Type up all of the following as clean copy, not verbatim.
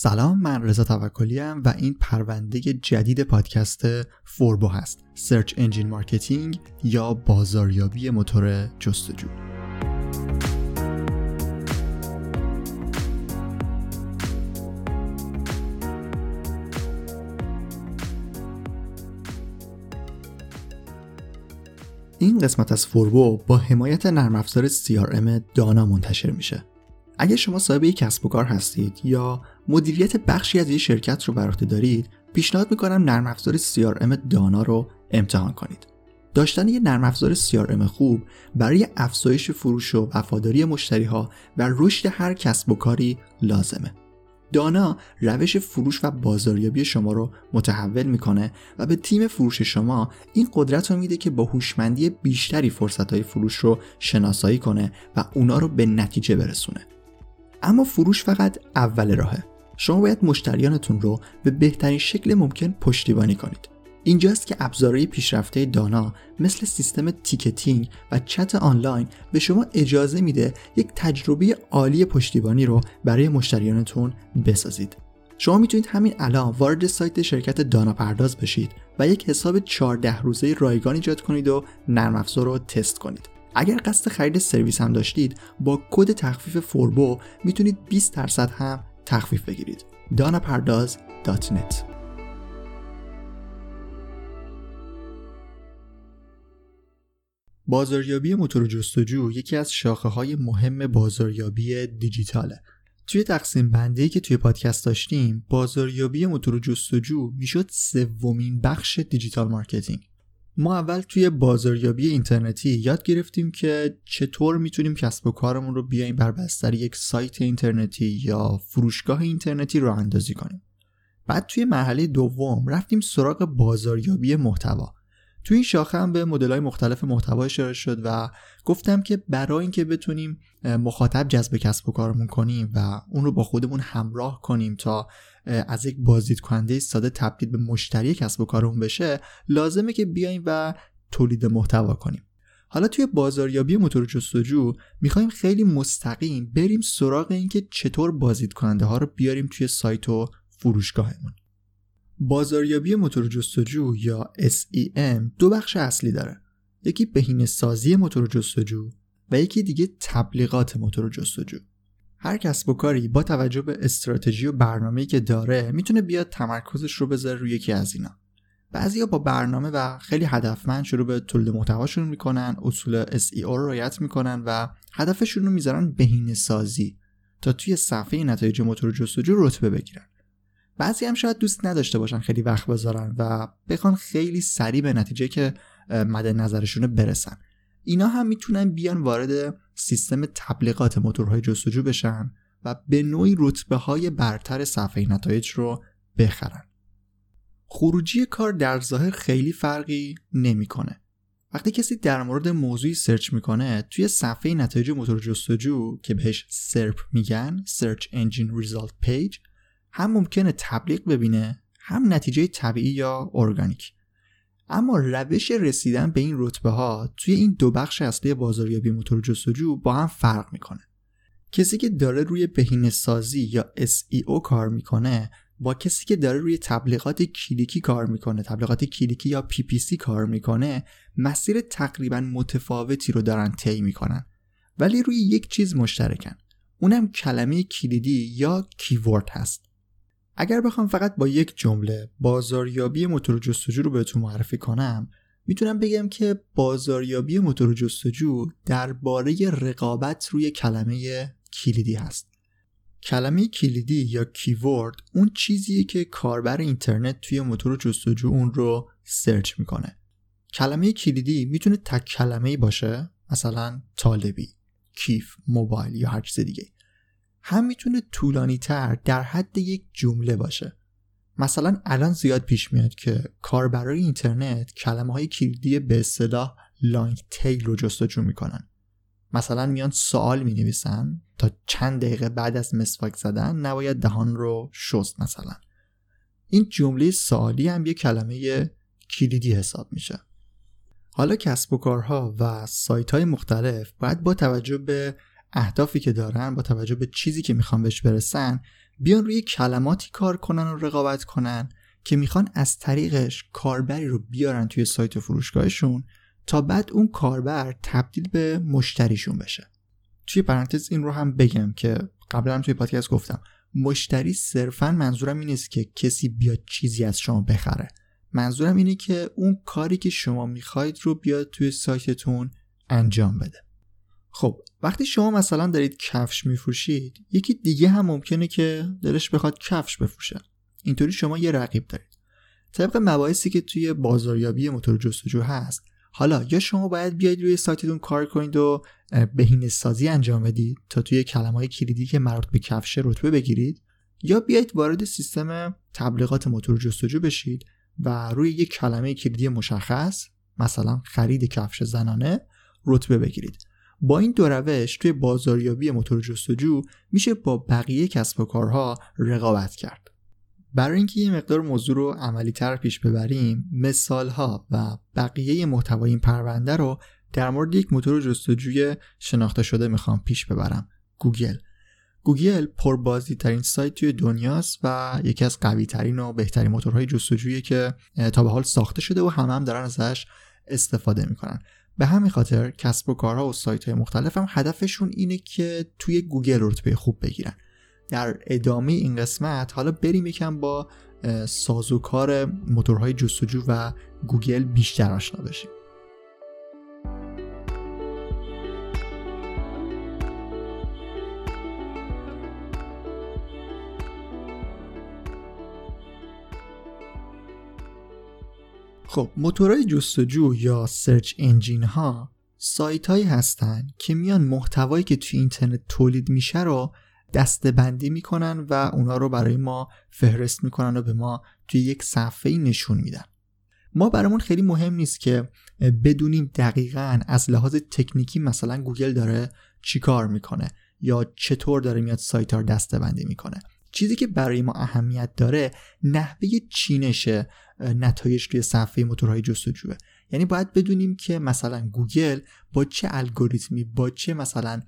سلام، من رضا توکلی ام و این پرونده جدید پادکست فوربو هست. سرچ انجین مارکتینگ یا بازاریابی موتور جستجو. این قسمت از فوربو با حمایت نرم افزار CRM دانا منتشر میشه. اگه شما صاحب یک کسب و کار هستید یا مدیریت بخشی از یک شرکت رو بر عهده دارید، پیشنهاد میکنم نرم افزار CRM دانا رو امتحان کنید. داشتن یک نرم افزار CRM خوب برای افزایش فروش و وفاداری مشتری‌ها و رشد هر کسب و کاری لازمه. دانا روش فروش و بازاریابی شما رو متحول میکنه و به تیم فروش شما این قدرت رو میده که با هوشمندی بیشتری فرصت‌های فروش رو شناسایی کنه و اونا رو به نتیجه برسونه. اما فروش فقط اول راهه. شما باید مشتریانتون رو به بهترین شکل ممکن پشتیبانی کنید. اینجاست که ابزارهای پیشرفته دانا مثل سیستم تیکتینگ و چت آنلاین به شما اجازه میده یک تجربه عالی پشتیبانی رو برای مشتریانتون بسازید. شما میتونید همین الان وارد سایت شرکت دانا پرداز بشید و یک حساب 14 روزه رایگان ایجاد کنید و نرم افزار رو تست کنید. اگر قصد خرید سرویس هم داشتید، با کد تخفیف فوربو میتونید 20% هم تخفیف بگیرید. danpardaz.net. بازاریابی موتور جستجو یکی از شاخه‌های مهم بازاریابی دیجیتاله. توی تقسیم بندی که توی پادکست داشتیم، بازاریابی موتور جستجو میشد سومین بخش دیجیتال مارکتینگ. ما اول توی بازاریابی اینترنتی یاد گرفتیم که چطور میتونیم کسب و کارمون رو بیایم بر بستر یک سایت اینترنتی یا فروشگاه اینترنتی راه اندازی کنیم. بعد توی مرحله دوم رفتیم سراغ بازاریابی محتوا. توی این شاخه هم به مدل‌های مختلف محتوا اشاره شد و گفتم که برای اینکه بتونیم مخاطب جذب کسب و کارمون کنیم و اون رو با خودمون همراه کنیم تا از یک بازدیدکننده ساده تبدیل به مشتری کسب و کارمون بشه، لازمه که بیایم و تولید محتوا کنیم. حالا توی بازاریابی موتور جستجو می‌خوایم خیلی مستقیم بریم سراغ اینکه چطور بازدیدکننده‌ها رو بیاریم توی سایت و فروشگاهمون. بازاریابی موتور جستجو یا SEM دو بخش اصلی داره. یکی بهینه‌سازی موتور جستجو و یکی دیگه تبلیغات موتور جستجو. هر کسب و کاری با توجه به استراتژی و برنامه‌ای که داره میتونه بیاد تمرکزش رو بذاره روی یکی از اینا. بعضیا با برنامه و خیلی هدفمند شروع به تولید محتواشون میکنن، اصول SEO رو رعایت میکنن و هدفشون رو میذارن بهینه‌سازی تا توی صفحه نتایج موتور جستجو رتبه بگیرن. بعضی هم شاید دوست نداشته باشن خیلی وقت بذارن و بخوان خیلی سریع به نتیجه که مد نظرشونه برسن. اینا هم میتونن بیان وارد سیستم تبلیغات موتورهای جستجو بشن و به نوعی رتبه‌های برتر صفحه نتایج رو بخرن. خروجی کار در ظاهر خیلی فرقی نمیکنه. وقتی کسی در مورد موضوعی سرچ میکنه، توی صفحه نتایج موتور جستجو که بهش SERP میگن، Search Engine Result Page، هم ممکنه تبلیغ ببینه، هم نتیجه طبیعی یا ارگانیک. اما روش رسیدن به این رتبه ها توی این دو بخش اصلی بازاریابی موتور جستجو با هم فرق میکنه. کسی که داره روی بهینه‌سازی یا SEO کار میکنه با کسی که داره روی تبلیغات کلیکی کار میکنه، تبلیغات کلیکی یا PPC کار میکنه، مسیر تقریبا متفاوتی رو دارن طی میکنن، ولی روی یک چیز مشترکن. اونم کلمه کلیدی یا کیورد هست. اگر بخوام فقط با یک جمله بازاریابی موتور جستجو رو بهتون معرفی کنم، میتونم بگم که بازاریابی موتور جستجو درباره رقابت روی کلمه کلیدی هست. کلمه کلیدی یا کیورد اون چیزیه که کاربر اینترنت توی موتور جستجو اون رو سرچ میکنه. کلمه کلیدی میتونه تک کلمه‌ای باشه، مثلا طالبی، کیف، موبایل یا هر چیز دیگه. هم میتونه طولانی تر در حد یک جمله باشه. مثلا الان زیاد پیش میاد که کاربرای اینترنت کلمه های کلیدی به اصطلاح لانگ تیل رو جستجو میکنن. مثلا میان سوال مینویسن تا چند دقیقه بعد از مسواک زدن نباید دهان رو شست. مثلا این جمله سوالی هم یک کلمه کلیدی حساب میشه. حالا کسب و کارها و سایت های مختلف باید با توجه به اهدافی که دارن، با توجه به چیزی که میخوان بهش برسن، بیان روی کلماتی کار کنن و رقابت کنن که میخوان از طریقش کاربری رو بیارن توی سایت فروشگاهشون تا بعد اون کاربر تبدیل به مشتریشون بشه. توی پرانتز این رو هم بگم که قبلا هم توی پادکست گفتم، مشتری صرفاً منظورم این نیست که کسی بیاد چیزی از شما بخره. منظورم اینه که اون کاری که شما میخواید رو بیاد توی سایتتون انجام بده. خب وقتی شما مثلا دارید کفش میفروشید، یکی دیگه هم ممکنه که دلش بخواد کفش بفروشه. اینطوری شما یه رقیب دارید. طبق مباحثی که توی بازاریابی موتور جستجو هست، حالا یا شما باید بیاید روی سایتتون کار کنید و بهینه‌سازی انجام بدید تا توی کلمه‌های کلیدی که مربوط به کفش رتبه بگیرید، یا بیاید وارد سیستم تبلیغات موتور جستجو بشید و روی یک کلمه کلیدی مشخص، مثلا خرید کفش زنانه، رتبه بگیرید. با این دو روش توی بازاریابی موتور جستجو میشه با بقیه کسب و کارها رقابت کرد. برای اینکه یه مقدار موضوع رو عملی‌تر پیش ببریم، مثال‌ها و بقیه محتوای این پرونده رو در مورد یک موتور جستجوی شناخته شده میخوام پیش ببرم، گوگل پربازدیدترین سایت توی دنیاست و یکی از قوی‌ترین و بهترین موتورهای جستجویی که تا به حال ساخته شده و همه هم دارن ازش استفاده میکنن. به همین خاطر کسب و کارها و سایت‌های مختلف هم هدفشون اینه که توی گوگل رتبه خوب بگیرن. در ادامه این قسمت حالا بریم یکم با سازوکار موتورهای جستجو و گوگل بیشتر آشنا بشیم. خب موتورهای جستجو یا سرچ انجین ها سایت هایی هستن که میان محتوایی که توی اینترنت تولید میشه رو دسته‌بندی میکنن و اونا رو برای ما فهرست میکنن و به ما توی یک صفحه‌ای نشون میدن. ما برامون خیلی مهم نیست که بدونیم دقیقاً از لحاظ تکنیکی مثلا گوگل داره چی کار میکنه یا چطور داره میاد سایت ها رو دسته‌بندی میکنه. چیزی که برای ما اهمیت داره نحوه چینش نتایج توی صفحه موتورهای جستجوه. یعنی باید بدونیم که مثلا گوگل با چه الگوریتمی، با چه مثلا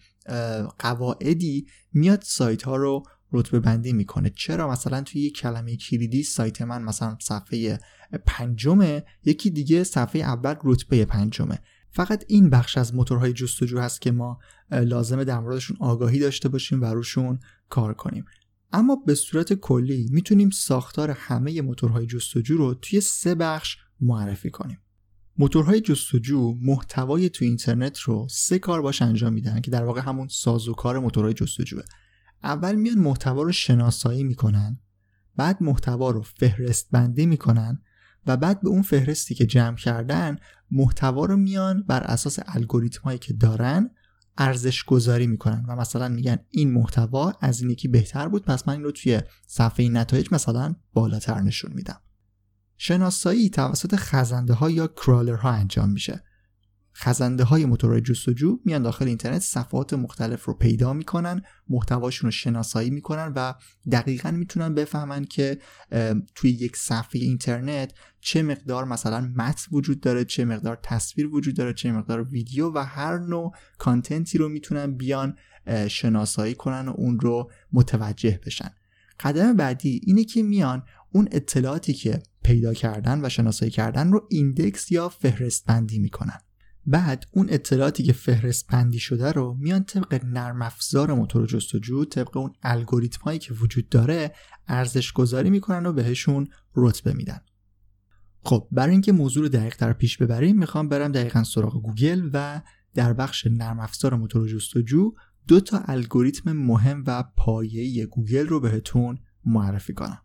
قواعدی میاد سایت ها رو رتبه بندی میکنه. چرا مثلا توی یک کلمه کلیدی سایت من مثلا صفحه 5، یکی دیگه صفحه اول رتبه 5. فقط این بخش از موتورهای جستجو هست که ما لازمه در موردشون آگاهی داشته باشیم و روشون کار کنیم. اما به صورت کلی میتونیم ساختار همه موتورهای جستجو رو توی 3 بخش معرفی کنیم. موتورهای جستجو محتوای توی اینترنت رو 3 کار باش انجام میدن که در واقع همون سازوکار موتورهای جستجوه. اول میان محتوا رو شناسایی میکنن، بعد محتوا رو فهرست بندی میکنن و بعد به اون فهرستی که جمع کردن محتوا رو میان بر اساس الگوریتمایی که دارن ارزش گذاری میکنن و مثلا میگن این محتوا از این یکی بهتر بود، پس من این رو توی صفحه نتایج مثلا بالاتر نشون میدم. شناسایی توسط خزنده ها یا کرالر ها انجام میشه. خزنده های موتورهای جستجو میان داخل اینترنت صفحات مختلف رو پیدا میکنن، محتواشون رو شناسایی میکنن و دقیقاً میتونن بفهمن که توی یک صفحه اینترنت چه مقدار مثلا متن وجود داره، چه مقدار تصویر وجود داره، چه مقدار ویدیو و هر نوع کانتنتی رو میتونن بیان شناسایی کنن و اون رو متوجه بشن. قدم بعدی اینه که میان اون اطلاعاتی که پیدا کردن و شناسایی کردن رو ایندکس یا فهرست بندی میکنن. بعد اون اطلاعاتی که فهرست بندی شده رو میان طبق نرم افزار موتور جستجو، طبق اون الگوریتم هایی که وجود داره ارزش گذاری میکنن و بهشون رتبه میدن. خب برای اینکه موضوع رو دقیق تر پیش ببریم میخوام برم دقیقاً سراغ گوگل و در بخش نرم افزار موتور جستجو 2 الگوریتم مهم و پایه‌ای گوگل رو بهتون معرفی کنم.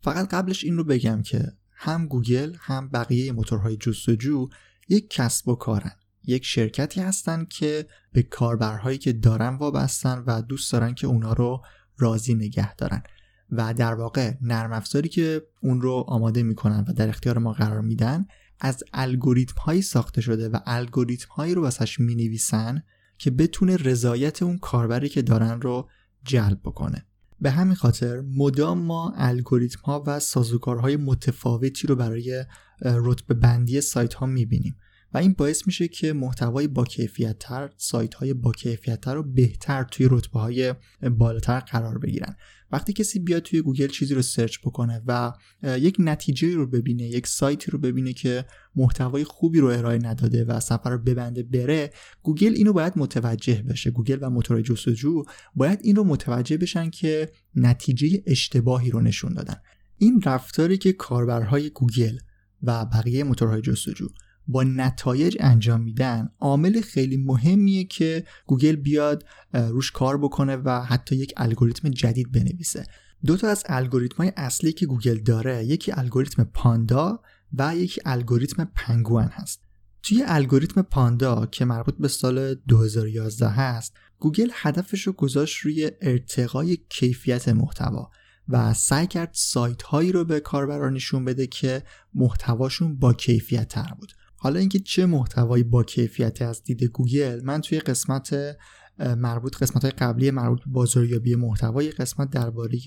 فقط قبلش این رو بگم که هم گوگل هم بقیه موتورهای جستجو یک کسب و کارن، یک شرکتی هستن که به کاربرهایی که دارن وابستن و دوست دارن که اونا رو راضی نگه دارن و در واقع نرم افزاری که اون رو آماده میکنن و در اختیار ما قرار میدن از الگوریتم هایی ساخته شده و الگوریتم هایی رو واسش مینویسن که بتونه رضایت اون کاربری که دارن رو جلب بکنه. به همین خاطر مدام ما الگوریتم ها و سازوکارهای متفاوتی رو برای رتبه بندی سایت ها میبینیم و این باعث میشه که محتوای با کیفیت‌تر، سایت‌های با کیفیت‌تر رو بهتر توی رتبه‌های بالاتر قرار بگیرن. وقتی کسی بیاد توی گوگل چیزی رو سرچ بکنه و یک نتیجه رو ببینه، یک سایتی رو ببینه که محتوای خوبی رو ارائه نداده و سفر رو ببنده بره، گوگل اینو باید متوجه بشه. گوگل و موتور جستجو باید این رو متوجه بشن که نتیجه اشتباهی رو نشون دادن. این رفتاری که کاربرهای گوگل و بقیه موتورهای جستجو با نتایج انجام میدن عامل خیلی مهمیه که گوگل بیاد روش کار بکنه و حتی یک الگوریتم جدید بنویسه. دو تا از الگوریتم‌های اصلی که گوگل داره، یکی الگوریتم پاندا و یکی الگوریتم پنگوئن هست. توی الگوریتم پاندا که مربوط به سال 2011 هست، گوگل هدفش رو گذاشت روی ارتقای کیفیت محتوا و سعی کرد سایت‌هایی رو به کاربران نشون بده که محتواشون با کیفیت‌تر بود. حالا اینکه چه محتوایی با کیفیت از دید گوگل، من توی قسمت‌های قبلی مربوط به بازاریابی محتوا، قسمت درباره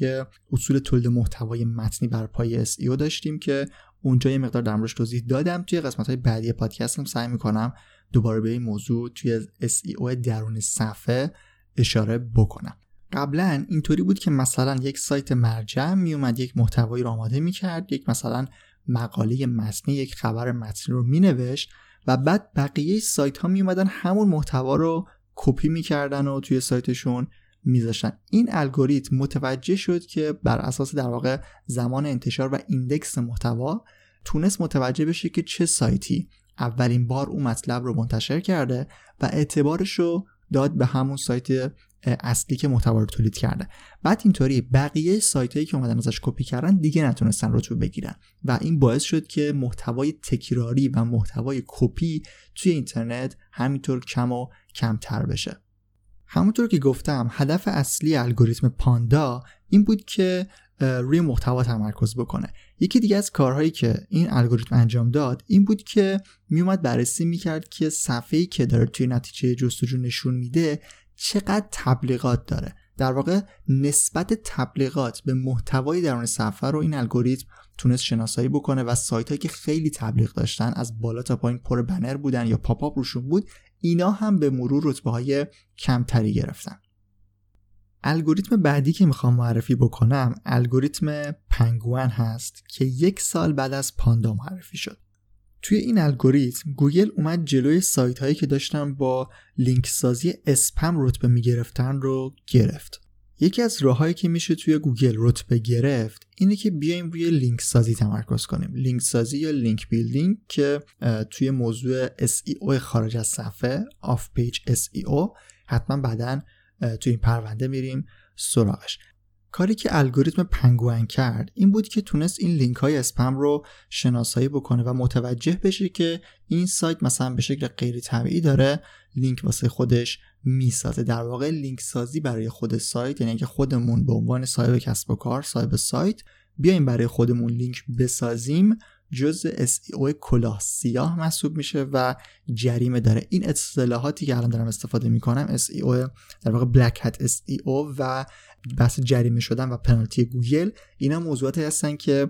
اصول تولید محتوای متنی بر پایه SEO داشتیم که اونجا یه مقدار درموردش توضیح دادم. توی قسمت‌های بعدی پادکستم سعی می‌کنم دوباره به این موضوع توی SEO درون صفحه اشاره بکنم. قبلا اینطوری بود که مثلا یک سایت مرجع میومد یک محتوایی رو آماده می‌کرد، یک مثلا مقاله متنی، یک خبر متنی رو مینوشت و بعد بقیه سایت ها میومدن همون محتوا رو کپی میکردن و توی سایتشون میذاشتن. این الگوریتم متوجه شد که بر اساس در واقع زمان انتشار و ایندکس محتوا تونست متوجه بشه که چه سایتی اولین بار اون مطلب رو منتشر کرده و اعتبارش رو داد به همون سایت اصلی که محتوا رو تولید کرده. بعد اینطوری بقیه سایتایی که اومدن ازش کپی کردن دیگه نتونستن رتبه بگیرن و این باعث شد که محتوای تکراری و محتوای کپی توی اینترنت همینطور کم و کمتر بشه. همونطور که گفتم هدف اصلی الگوریتم پاندا این بود که روی محتوا تمرکز بکنه. یکی دیگه از کارهایی که این الگوریتم انجام داد این بود که میومد بررسی میکرد که صفحه‌ای که داره توی نتیجه جستجو نشون میده چقدر تبلیغات داره. در واقع نسبت تبلیغات به محتوای درون صفحه رو این الگوریتم تونست شناسایی بکنه و سایتایی که خیلی تبلیغ داشتن، از بالا تا پایین پر بنر بودن یا پاپ آپ روشون بود، اینا هم به مرور رتبه‌های کمتری گرفتن. الگوریتم بعدی که میخوام معرفی بکنم الگوریتم پنگوئن هست که 1 سال بعد از پاندا معرفی شد. توی این الگوریتم گوگل اومد جلوی سایت هایی که داشتن با لینک سازی اسپم رتبه میگرفتن رو گرفت. یکی از راهایی که میشه توی گوگل رتبه گرفت اینه که بیایم روی لینک سازی تمرکز کنیم. لینک سازی یا لینک بیلدینگ که توی موضوع SEO خارج از صفحه، آف پیج SEO، حتما بعداً توی این پرونده میریم سراغش. کاری که الگوریتم پنگوئن کرد این بود که تونست این لینک های اسپم رو شناسایی بکنه و متوجه بشه که این سایت مثلا به شکل غیر طبیعی داره لینک واسه خودش میسازه. در واقع لینک سازی برای خود سایت، یعنی که خودمون به عنوان صاحب کسب و کار، صاحب سایت، بیایم برای خودمون لینک بسازیم، جزء SEO کلاه سیاه محسوب میشه و جریمه داره. این اصطلاحاتی که الان دارم استفاده میکنم SEO، در واقع Black Hat SEO و بحث جریمه شدن و پنالتی گوگل، اینا موضوعاتی هستن که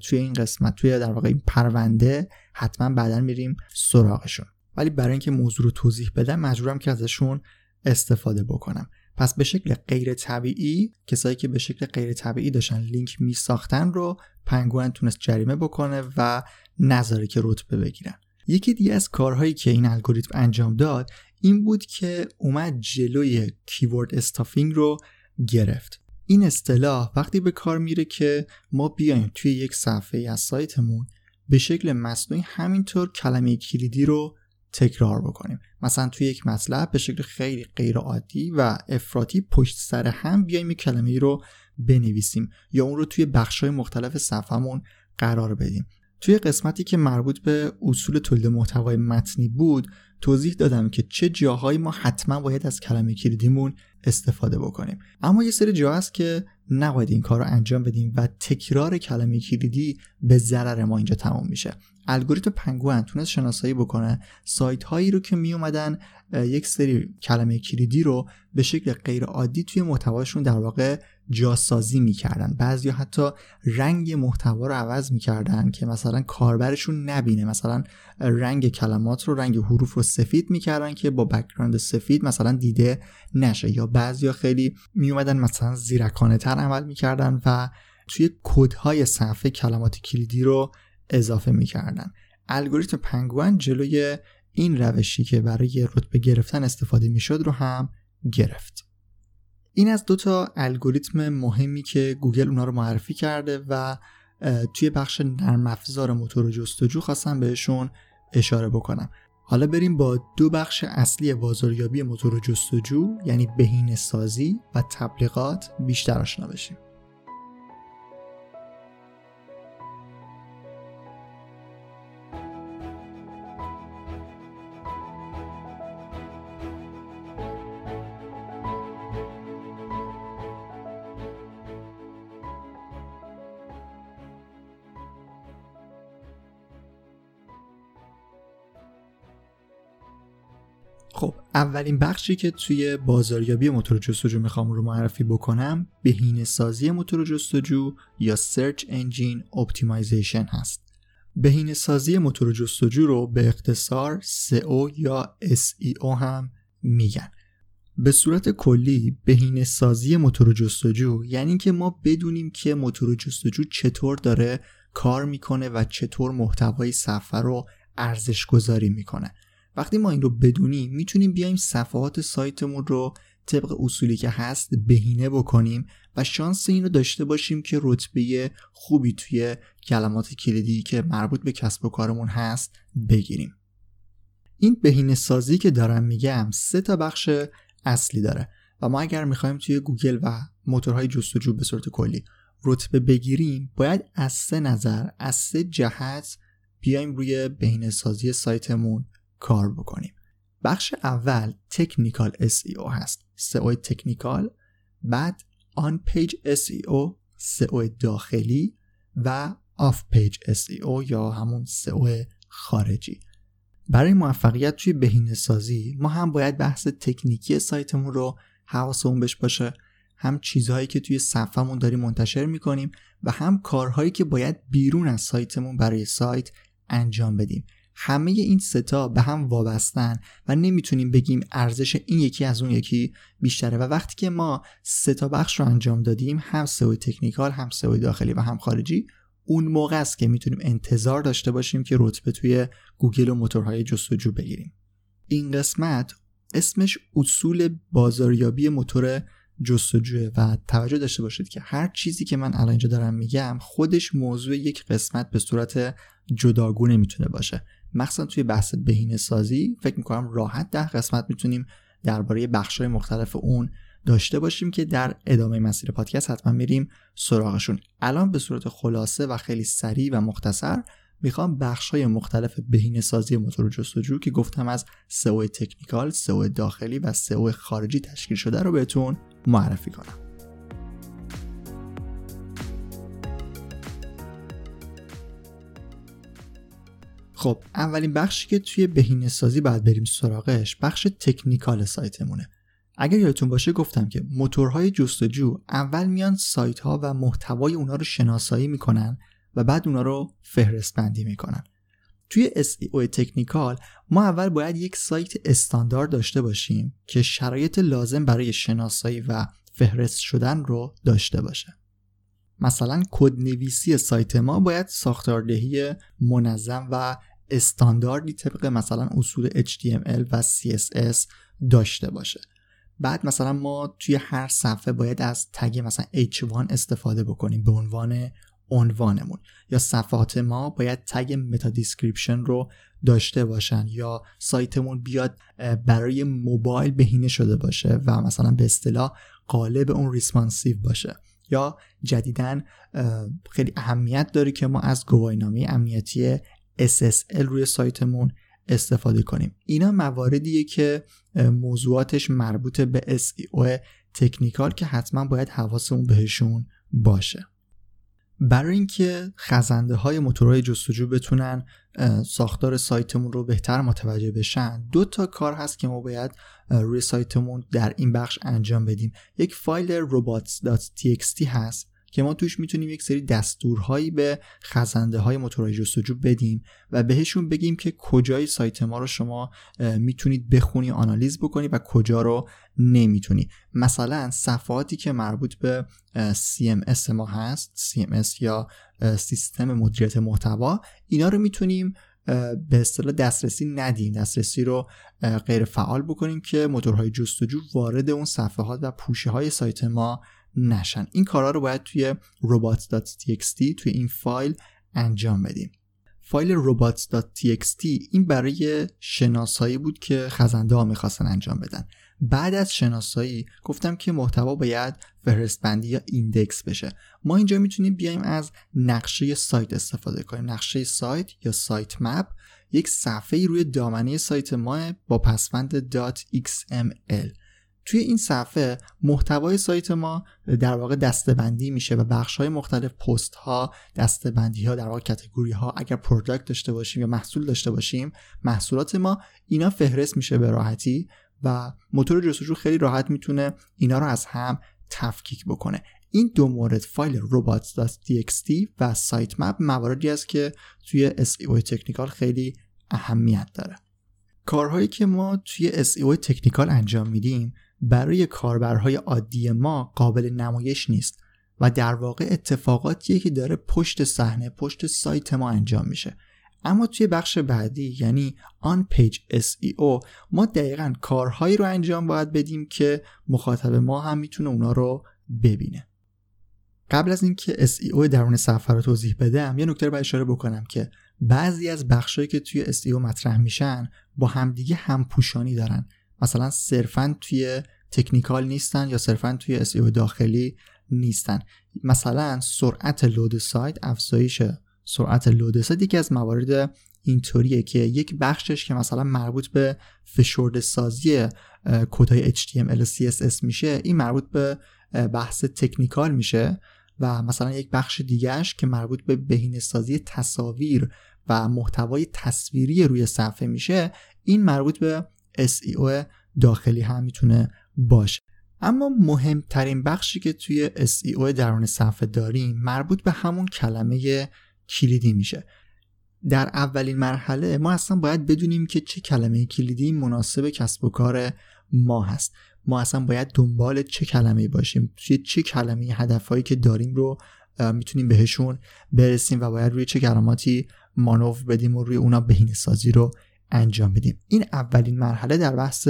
توی این قسمت، توی در واقع این پرونده حتما بعداً میریم سراغشون، ولی برای اینکه موضوع رو توضیح بدم مجبورم که ازشون استفاده بکنم. پس به شکل غیر طبیعی کسایی که به شکل غیر طبیعی داشتن لینک می ساختن رو پنگوئن تونست جریمه بکنه و نذاره که رتبه بگیرن. یکی دیگه از کارهایی که این الگوریتم انجام داد این بود که اومد جلوی کیورد استافینگ رو گرفت. این اصطلاح وقتی به کار میره که ما بیایم توی یک صفحه از سایتمون به شکل مصنوعی همینطور کلمه کلیدی رو تکرار بکنیم. مثلا توی یک مطلب به شکل خیلی غیر عادی و افراطی پشت سر هم بیایم یک کلمه ای رو بنویسیم یا اون رو توی بخش‌های مختلف صفحمون قرار بدیم. توی قسمتی که مربوط به اصول تولید محتوای متنی بود توضیح دادم که چه جاهایی ما حتما باید از کلمه کلیدیمون استفاده بکنیم، اما یه سری جا هست که نباید این کار رو انجام بدیم و تکرار کلمه کلیدی به ضرر ما اینجا تمام میشه. الگوریتم پنگوئن تونست شناسایی بکنه سایت هایی رو که می اومدن یک سری کلمه کلیدی رو به شکل غیر عادی توی محتواشون در واقع جاسازی میکردن. بعضیا حتی رنگ محتوا رو عوض میکردن که مثلا کاربرشون نبینه، مثلا رنگ کلمات رو، رنگ حروف رو سفید میکردن که با بک‌گراند سفید مثلا دیده نشه، یا بعضیا خیلی میومدن مثلا زیرکانه تر عمل میکردن و توی کدهای صفحه کلمات کلیدی رو اضافه میکردن. الگوریتم پنگوئن جلوی این روشی که برای رتبه گرفتن استفاده میشد رو هم گرفت. این از دوتا الگوریتم مهمی که گوگل اونا رو معرفی کرده و توی بخش نرم افزار موتور جستجو خواستم بهشون اشاره بکنم. حالا بریم با دو بخش اصلی بازاریابی موتور جستجو، یعنی بهینه‌سازی و تبلیغات، بیشتر آشنا بشیم. خب، اولین بخشی که توی بازاریابی موتور جستجو میخوام رو معرفی بکنم بهینه‌سازی موتور جستجو یا Search Engine Optimization هست. بهینه‌سازی موتور جستجو رو به اختصار SEO یا SEO هم میگن. به صورت کلی بهینه‌سازی موتور جستجو یعنی که ما بدونیم که موتور جستجو چطور داره کار میکنه و چطور محتوای صفحه رو ارزش گذاری میکنه. وقتی ما این رو بدونیم میتونیم بیایم صفحات سایتمون رو طبق اصولی که هست بهینه بکنیم و شانس این رو داشته باشیم که رتبه خوبی توی کلمات کلیدی که مربوط به کسب و کارمون هست بگیریم. این بهینه سازی که دارم میگم 3 بخش اصلی داره و ما اگر میخوایم توی گوگل و موتورهای جستجو به صورت کلی رتبه بگیریم باید از 3 نظر، از 3 جهت بیایم روی بهینه سازی سایتمون کار بکنیم. بخش اول تکنیکال SEO هست، SEO تکنیکال، بعد On-Page SEO، SEO داخلی، و Off-Page SEO یا همون SEO خارجی. برای موفقیت توی بهینه‌سازی ما هم باید بحث تکنیکی سایتمون رو حواسمون بهش باشه، هم چیزهایی که توی صفحمون داریم منتشر می‌کنیم و هم کارهایی که باید بیرون از سایتمون برای سایت انجام بدیم. همه این 3 به هم وابستن و نمیتونیم بگیم ارزش این یکی از اون یکی بیشتره. و وقتی که ما 3 بخش رو انجام دادیم، هم سئو تکنیکال، هم سئو داخلی و هم خارجی، اون موقع است که میتونیم انتظار داشته باشیم که رتبه توی گوگل و موتورهای جستجو بگیریم. این قسمت اسمش اصول بازاریابی موتور جستجوه و توجه داشته باشید که هر چیزی که من الان اینجا دارم میگم خودش موضوع یک قسمت به صورت جداگونه میتونه باشه. مخصوصا توی بحث بهینه‌سازی فکر می‌کنم راحت 10 قسمت میتونیم درباره بخش‌های مختلف اون داشته باشیم که در ادامه مسیر پادکست حتما میریم سراغشون. الان به صورت خلاصه و خیلی سریع و مختصر میخوام بخش‌های مختلف بهینه‌سازی موتور جستجو که گفتم از سئو تکنیکال، سئو داخلی و سئو خارجی تشکیل شده رو بهتون معرفی کنم. خب، اولین بخشی که توی بهینه‌سازی باید بریم سراغش بخش تکنیکال سایتمونه. اگر یادتون باشه گفتم که موتورهای جستجو اول میان سایت‌ها و محتوای اونها رو شناسایی میکنن و بعد اونها رو فهرست بندی میکنن. توی SEO تکنیکال ما اول باید یک سایت استاندارد داشته باشیم که شرایط لازم برای شناسایی و فهرست شدن رو داشته باشه. مثلا کدنویسی سایت ما باید ساختاردهی منظم و استانداردی طبق مثلا اصول HTML و CSS داشته باشه. بعد مثلا ما توی هر صفحه باید از تگ مثلا H1 استفاده بکنیم به عنوان عنوانمون، یا صفحات ما باید تگ متا دیسکریپشن رو داشته باشن، یا سایتمون بیاد برای موبایل بهینه شده باشه و مثلا به اصطلاح قالب اون ریسپانسیو باشه، یا جدیداً خیلی اهمیت داره که ما از گواهینامه امنیتی SSL روی سایتمون استفاده کنیم. اینا مواردیه که موضوعاتش مربوط به SEO تکنیکال که حتما باید حواسمون بهشون باشه. برای اینکه خزنده های موتورهای جستجو بتونن ساختار سایتمون رو بهتر متوجه بشن، دو تا کار هست که ما باید روی سایتمون در این بخش انجام بدیم. یک فایل robots.txt هست که ما توش میتونیم یک سری دستورهایی به خزنده های موتورهای جستجو بدیم و بهشون بگیم که کجای سایت ما رو شما میتونید بخونی، آنالیز بکنی و کجا رو نمیتونی. مثلا صفحاتی که مربوط به CMS ما هست، CMS یا سیستم مدیریت محتوا، اینا رو میتونیم به اصطلاح دسترسی ندیم، دسترسی رو غیر فعال بکنیم که موتورهای جستجو وارد اون صفحات و پوشه های سایت ما نشن. این کارها رو باید توی robots.txt توی این فایل انجام بدیم. فایل robots.txt این برای شناسایی بود که خزنده ها میخواستن انجام بدن. بعد از شناسایی گفتم که محتوا باید فهرست بندی یا ایندکس بشه. ما اینجا میتونیم بیایم از نقشه سایت استفاده کنیم. نقشه سایت یا سایت مپ یک صفحه روی دامنه سایت ما با پسوند .xml. توی این صفحه محتوای سایت ما در واقع دسته‌بندی میشه و بخش‌های مختلف، پست‌ها، دسته‌بندی‌ها، در واقع کاتگوری‌ها، اگر پروداکت داشته باشیم یا محصول داشته باشیم، محصولات ما، اینا فهرست میشه به راحتی و موتور جستجو خیلی راحت میتونه اینا رو از هم تفکیک بکنه. این دو مورد، فایل robots.txt و سایت مپ، مواردی است که توی SEO تکنیکال خیلی اهمیت داره. کارهایی که ما توی SEO تکنیکال انجام میدیم برای کاربرهای عادی ما قابل نمایش نیست و در واقع اتفاقاتیه که داره پشت صحنه، پشت سایت ما انجام میشه. اما توی بخش بعدی یعنی On-Page SEO ما دقیقاً کارهایی رو انجام باید بدیم که مخاطب ما هم میتونه اونا رو ببینه. قبل از اینکه SEO درون صفحه رو توضیح بدم یه نکته رو اشاره بکنم که بعضی از بخشایی که توی SEO مطرح میشن با همدیگه همپوشانی دارن. مثلا صرفاً توی تکنیکال نیستن یا صرفاً توی SEO داخلی نیستن. مثلا سرعت لود سایت، افزایش سرعت لود سایت یکی از موارد اینطوریه که یک بخشش که مثلا مربوط به فشرده سازی کدهای HTML و CSS میشه، این مربوط به بحث تکنیکال میشه و مثلا یک بخش دیگهش که مربوط به بهینه‌سازی تصاویر و محتوای تصویری روی صفحه میشه، این مربوط به SEO داخلی هم میتونه باشه. اما مهمترین بخشی که توی SEO درون صفحه داریم مربوط به همون کلمه کلیدی میشه. در اولین مرحله ما اصلا باید بدونیم که چه کلمه کلیدی مناسب کسب و کار ما هست. ما اصلا باید دنبال چه کلمه‌ای باشیم، توی چه کلمه‌ای هدفهایی که داریم رو میتونیم بهشون برسیم و باید روی چه کلماتی مانور بدیم و روی اونا بهینه‌سازی رو انجام بدیم. این اولین مرحله در بحث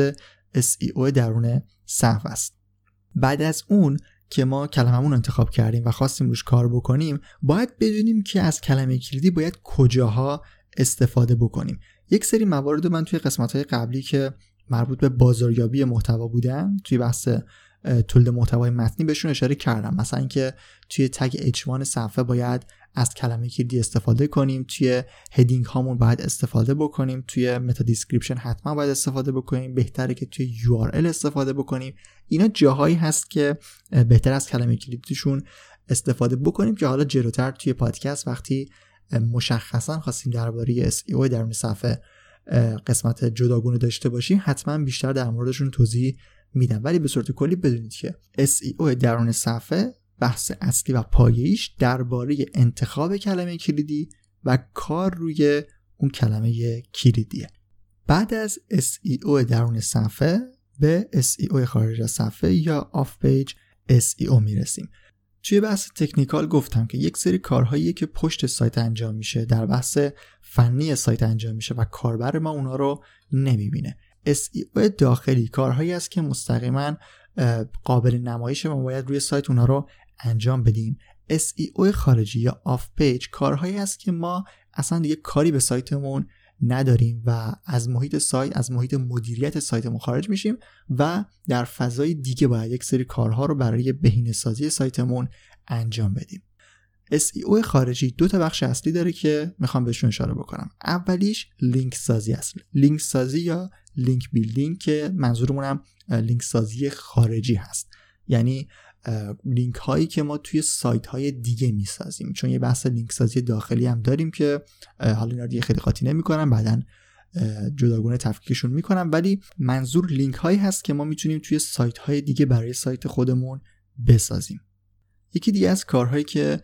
SEO درون صفحه است. بعد از اون که ما کلممون انتخاب کردیم و خواستیم روش کار بکنیم، باید بدونیم که از کلمه کلیدی باید کجاها استفاده بکنیم. یک سری موارد من توی قسمت‌های قبلی که مربوط به بازاریابی محتوا بودن توی بحث تولید محتوای متنی بهشون اشاره کردم. مثلا اینکه توی تگ H1 صفحه باید از کلمه کلیدی استفاده کنیم، توی هدینگ هامون باید استفاده بکنیم، توی متا دیسکریپشن حتما باید استفاده بکنیم، بهتره که توی URL استفاده بکنیم. اینا جاهایی هست که بهتر از کلمه کلیدیشون استفاده بکنیم که حالا جلوتر توی پادکست وقتی مشخصا خواستیم درباره SEO درون صفحه قسمت جداگونه داشته باشیم حتما بیشتر در موردشون توضیح میدم. ولی به صورت کلی بدونید که SEO درون صفحه بحث اصلی و پایه‌ایش درباره انتخاب کلمه کلیدی و کار روی اون کلمه کلیدیه. بعد از SEO درون صفحه به SEO خارج از صفحه یا Off-Page SEO میرسیم. توی بحث تکنیکال گفتم که یک سری کارهایی که پشت سایت انجام میشه، در بحث فنی سایت انجام میشه و کاربر ما اونا رو نمیبینه. SEO داخلی کارهایی است که مستقیما قابل نمایشه، ما باید روی سایت اونا رو انجام بدیم. SEO خارجی یا آف پیج کارهایی است که ما اصلا دیگه کاری به سایتمون نداریم و از محیط سایت، از محیط مدیریت سایتمون خارج میشیم و در فضای دیگه باید یک سری کارها رو برای بهینه‌سازی سایتمون انجام بدیم. SEO خارجی دو تا بخش اصلی داره که میخوام بهشون اشاره بکنم. اولیش لینک سازی است. لینک سازی یا لینک بیلدینگ که منظورمون هم لینک سازی خارجی هست. یعنی لینک هایی که ما توی سایت های دیگه میسازیم، چون یه بحث لینک سازی داخلی هم داریم که حالا اینا رو دیگه خیلی قاطی نمی‌کنم، بعداً جداگونه تفکیکشون می‌کنم، ولی منظور لینک هایی هست که ما میتونیم توی سایت های دیگه برای سایت خودمون بسازیم. یکی دیگه از کارهایی که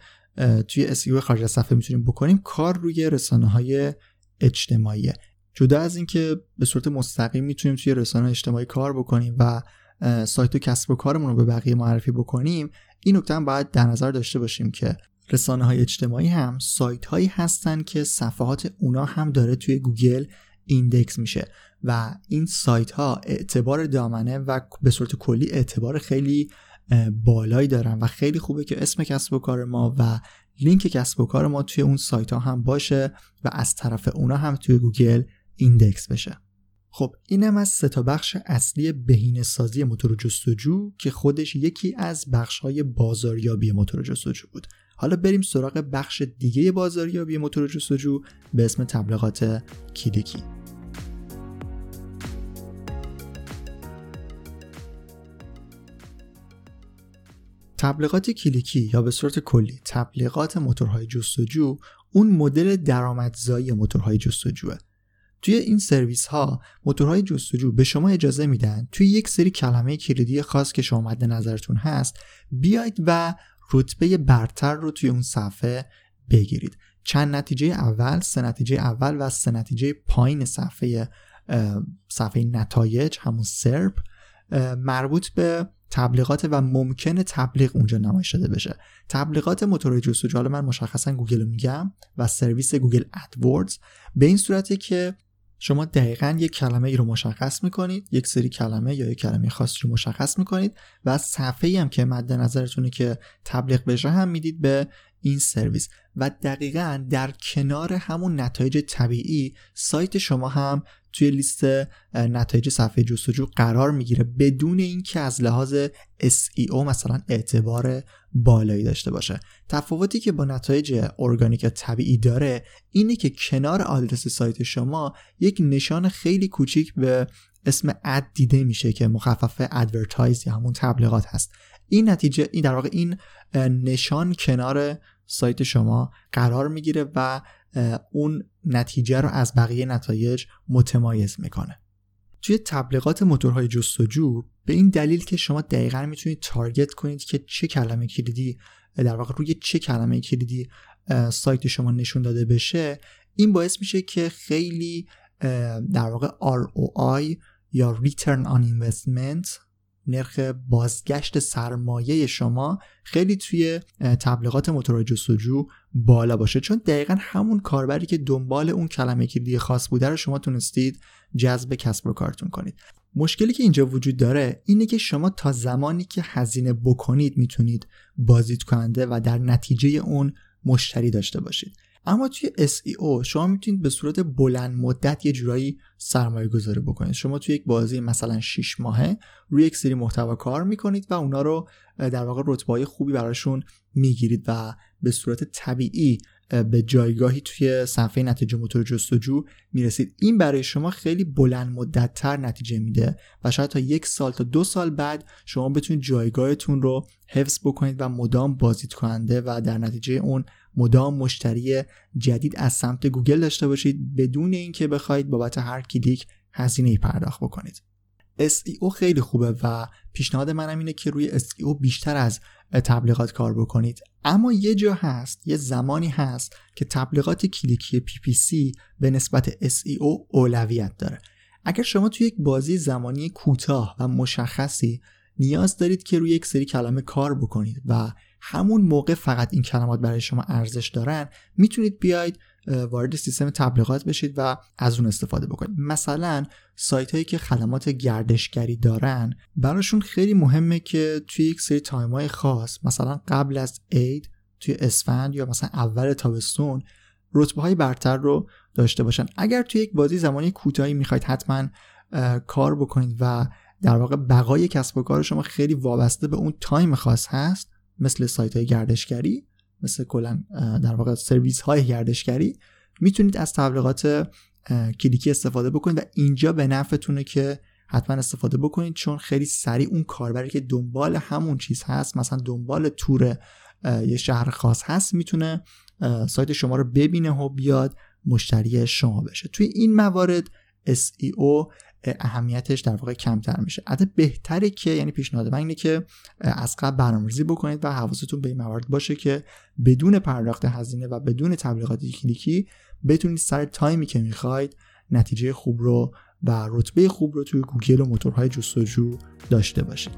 توی SEO خارج از صفحه میتونیم بکنیم کار روی رسانه‌های اجتماعیه. جدا از اینکه به صورت مستقیم میتونیم توی رسانه اجتماعی کار بکنیم و سایت و کسب و کارمون رو به بقیه معرفی بکنیم، این نکته هم باید در نظر داشته باشیم که رسانه‌های اجتماعی هم سایت‌هایی هستن که صفحات اونا هم داره توی گوگل ایندکس میشه و این سایت‌ها اعتبار دامنه و به صورت کلی اعتبار خیلی بالایی دارن و خیلی خوبه که اسم کسب و کار ما و لینک کسب و کار ما توی اون سایت‌ها هم باشه و از طرف اونا هم توی گوگل ایندکس بشه. خب اینم از سه تا بخش اصلی بهینه‌سازی موتور جستجو که خودش یکی از بخش‌های بازاریابی موتور جستجو بود. حالا بریم سراغ بخش دیگه بازاریابی موتور جستجو به اسم تبلیغات کلیکی. تبلیغات کلیکی یا به صورت کلی تبلیغات موتورهای جستجو اون مدل درآمدزایی موتورهای جستجوه. توی این سرویس ها موتورهای جستجو به شما اجازه میدن توی یک سری کلمه کلیدی خاص که شما مد نظرتون هست بیاید و رتبه برتر رو توی اون صفحه بگیرید. چند نتیجه اول، 3 نتیجه اول و 3 نتیجه پایین صفحه نتایج همون سرپ مربوط به تبلیغات و ممکنه تبلیغ اونجا نمایش داده بشه. تبلیغات موتور جستجو، حالا من مشخصا گوگل میگم و سرویس گوگل ادوردز، به این صورته که شما دقیقاً یک کلمه ای رو مشخص میکنید، یک سری کلمه یا یک کلمه خاصی رو مشخص میکنید و صفحه‌ای هم که مد نظرتونه که تبلیغ بشه هم میدید به این سرویس و دقیقاً در کنار همون نتایج طبیعی سایت شما هم توی لیست نتایج صفحه جستجو قرار میگیره بدون اینکه از لحاظ SEO مثلا اعتبار بالایی داشته باشه. تفاوتی که با نتایج ارگانیک یا طبیعی داره اینه که کنار آدرس سایت شما یک نشان خیلی کوچیک به اسم اد دیده میشه که مخفف ادورتایز یا همون تبلیغات هست. این نتیجه این در واقع این نشان کنار سایت شما قرار میگیره و اون نتیجه رو از بقیه نتایج متمایز میکنه. توی تبلیغات موتورهای جستجو به این دلیل که شما دقیقاً میتونید تارگت کنید که چه کلمه کلیدی در واقع روی چه کلمه کلیدی سایت شما نشون داده بشه، این باعث میشه که خیلی در واقع ROI یا Return on Investment، نرخ بازگشت سرمایه شما خیلی توی تبلیغات موتورهای جستجو بالا باشه، چون دقیقاً همون کاربری که دنبال اون کلمه کلیدی خاص بوده رو شما تونستید جذب کسب و کارتون کنید. مشکلی که اینجا وجود داره اینه که شما تا زمانی که هزینه بکنید میتونید بازدید کننده و در نتیجه اون مشتری داشته باشید، اما توی SEO شما میتونید به صورت بلند مدت یه جورایی سرمایه گذاری بکنید. شما توی یک بازی مثلا 6 ماهه روی یک سری محتوا کار میکنید و اونا رو در واقع رتبه‌های خوبی براشون میگیرید و به صورت طبیعی به جایگاهی توی صفحه نتایج موتور جستجو میرسید. این برای شما خیلی بلند مدت‌تر نتیجه میده و شاید تا 1 سال تا 2 سال بعد شما بتونید جایگاهتون رو حفظ بکنید و مدام بازدید کننده و در نتیجه اون مدام مشتری جدید از سمت گوگل داشته باشید بدون اینکه بخواید بابت هر کلیک هزینه‌ای پرداخت بکنید. SEO خیلی خوبه و پیشنهاد منم اینه که روی SEO بیشتر از تبلیغات کار بکنید، اما یه جا هست، یه زمانی هست که تبلیغات کلیکی PPC به نسبت SEO اولویت داره. اگر شما توی یک بازی زمانی کوتاه و مشخصی نیاز دارید که روی یک سری کلمه کار بکنید و همون موقع فقط این کلمات برای شما ارزش دارن، میتونید بیاید وارد سیستم تبلیغات بشید و از اون استفاده بکنید. مثلا سایت هایی که خدمات گردشگری دارن براشون خیلی مهمه که توی یک سری تایم های خاص، مثلا قبل از عید، توی اسفند یا مثلا اول تابستون، رتبه های برتر رو داشته باشن. اگر توی یک بازی زمانی کوتاهی میخواید حتما کار بکنید و در واقع بقای کسب و کار شما خیلی وابسته به اون تایم خاص هست، مثل سایت های گردشگری، مثل کلا در واقع سرویس های گردشگری، میتونید از تبلیغات کلیکی استفاده بکنید و اینجا به نفعتونه که حتما استفاده بکنید، چون خیلی سریع اون کاربری که دنبال همون چیز هست، مثلا دنبال تور یه شهر خاص هست، میتونه سایت شما رو ببینه و بیاد مشتری شما بشه. توی این موارد SEO اهمیتش در واقع کمتر میشه. البته بهتره که، یعنی پیشنهاد من اینه که از قبل برنامه‌ریزی بکنید و حواستون به این موارد باشه که بدون پرداخت هزینه و بدون تبلیغات کلیکی بتونید سر تایمی که میخواید نتیجه خوب رو و رتبه خوب رو توی گوگل و موتورهای جستجو داشته باشید.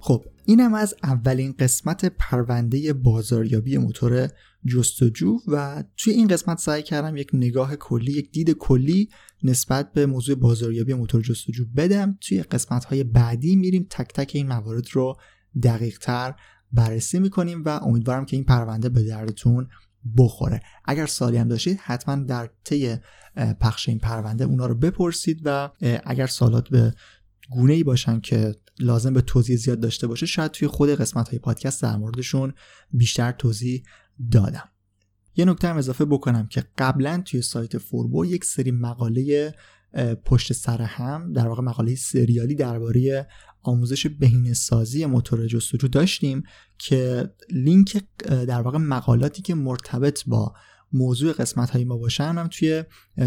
خب اینم از اولین قسمت پرونده بازاریابی موتور جستجو و توی این قسمت سعی کردم یک نگاه کلی، یک دید کلی نسبت به موضوع بازاریابی موتور جستجو بدم. توی قسمت‌های بعدی میریم تک تک این موارد رو دقیق‌تر بررسی می‌کنیم و امیدوارم که این پرونده به دردتون بخوره. اگر سوالی هم داشتید حتما در طی پخش این پرونده اونا رو بپرسید و اگر سوالات به گونه‌ای باشن که لازم به توضیح زیاد داشته باشه، شاید توی خود قسمت‌های پادکست در موردشون بیشتر توضیح دادم. یه نکته هم اضافه بکنم که قبلا توی سایت فوربو یک سری مقاله پشت سر هم، در واقع مقاله سریالی درباره آموزش بهینه‌سازی موتور جستجو داشتیم که لینک در واقع مقالاتی که مرتبط با موضوع قسمت‌های ما باشن هم توی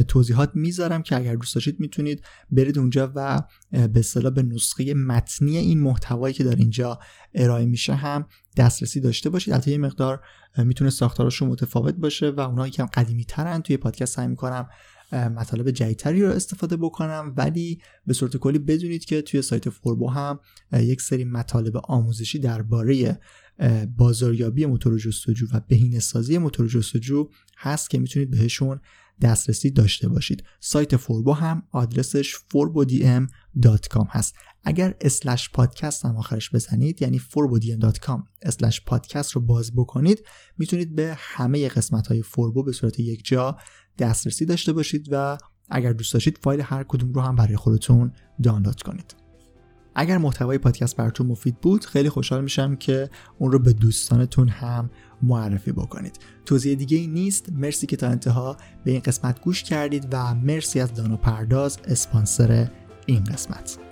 توضیحات میذارم که اگر دوست داشتید میتونید برید اونجا و به اصطلاح به نسخه متنی این محتوایی که در اینجا ارائه میشه هم دسترسی داشته باشید. البته یه مقدار میتونه ساختارشون متفاوت باشه و اونایی که هم قدیمی‌ترن توی پادکست سعی می‌کنم مطالب جدیدتری رو استفاده بکنم، ولی به صورت کلی بدونید که توی سایت فوربو هم یک سری مطالب آموزشی درباره بازاریابی موتور جستجو و بهینه‌سازی موتور جستجو هست که میتونید بهشون دسترسی داشته باشید. سایت فوربو هم آدرسش forbodm.com هست. اگر /podcast هم آخرش بزنید، یعنی forbodm.com/podcast رو باز بکنید، میتونید به همه قسمت‌های فوربو به صورت یک جا دسترسی داشته باشید و اگر دوست داشتید فایل هر کدوم رو هم برای خودتون دانلود کنید. اگر محتوای پادکست براتون مفید بود، خیلی خوشحال میشم که اون رو به دوستانتون هم معرفی بکنید. توضیح دیگه ای نیست. مرسی که تا انتها به این قسمت گوش کردید و مرسی از دانا پرداز اسپانسر این قسمت.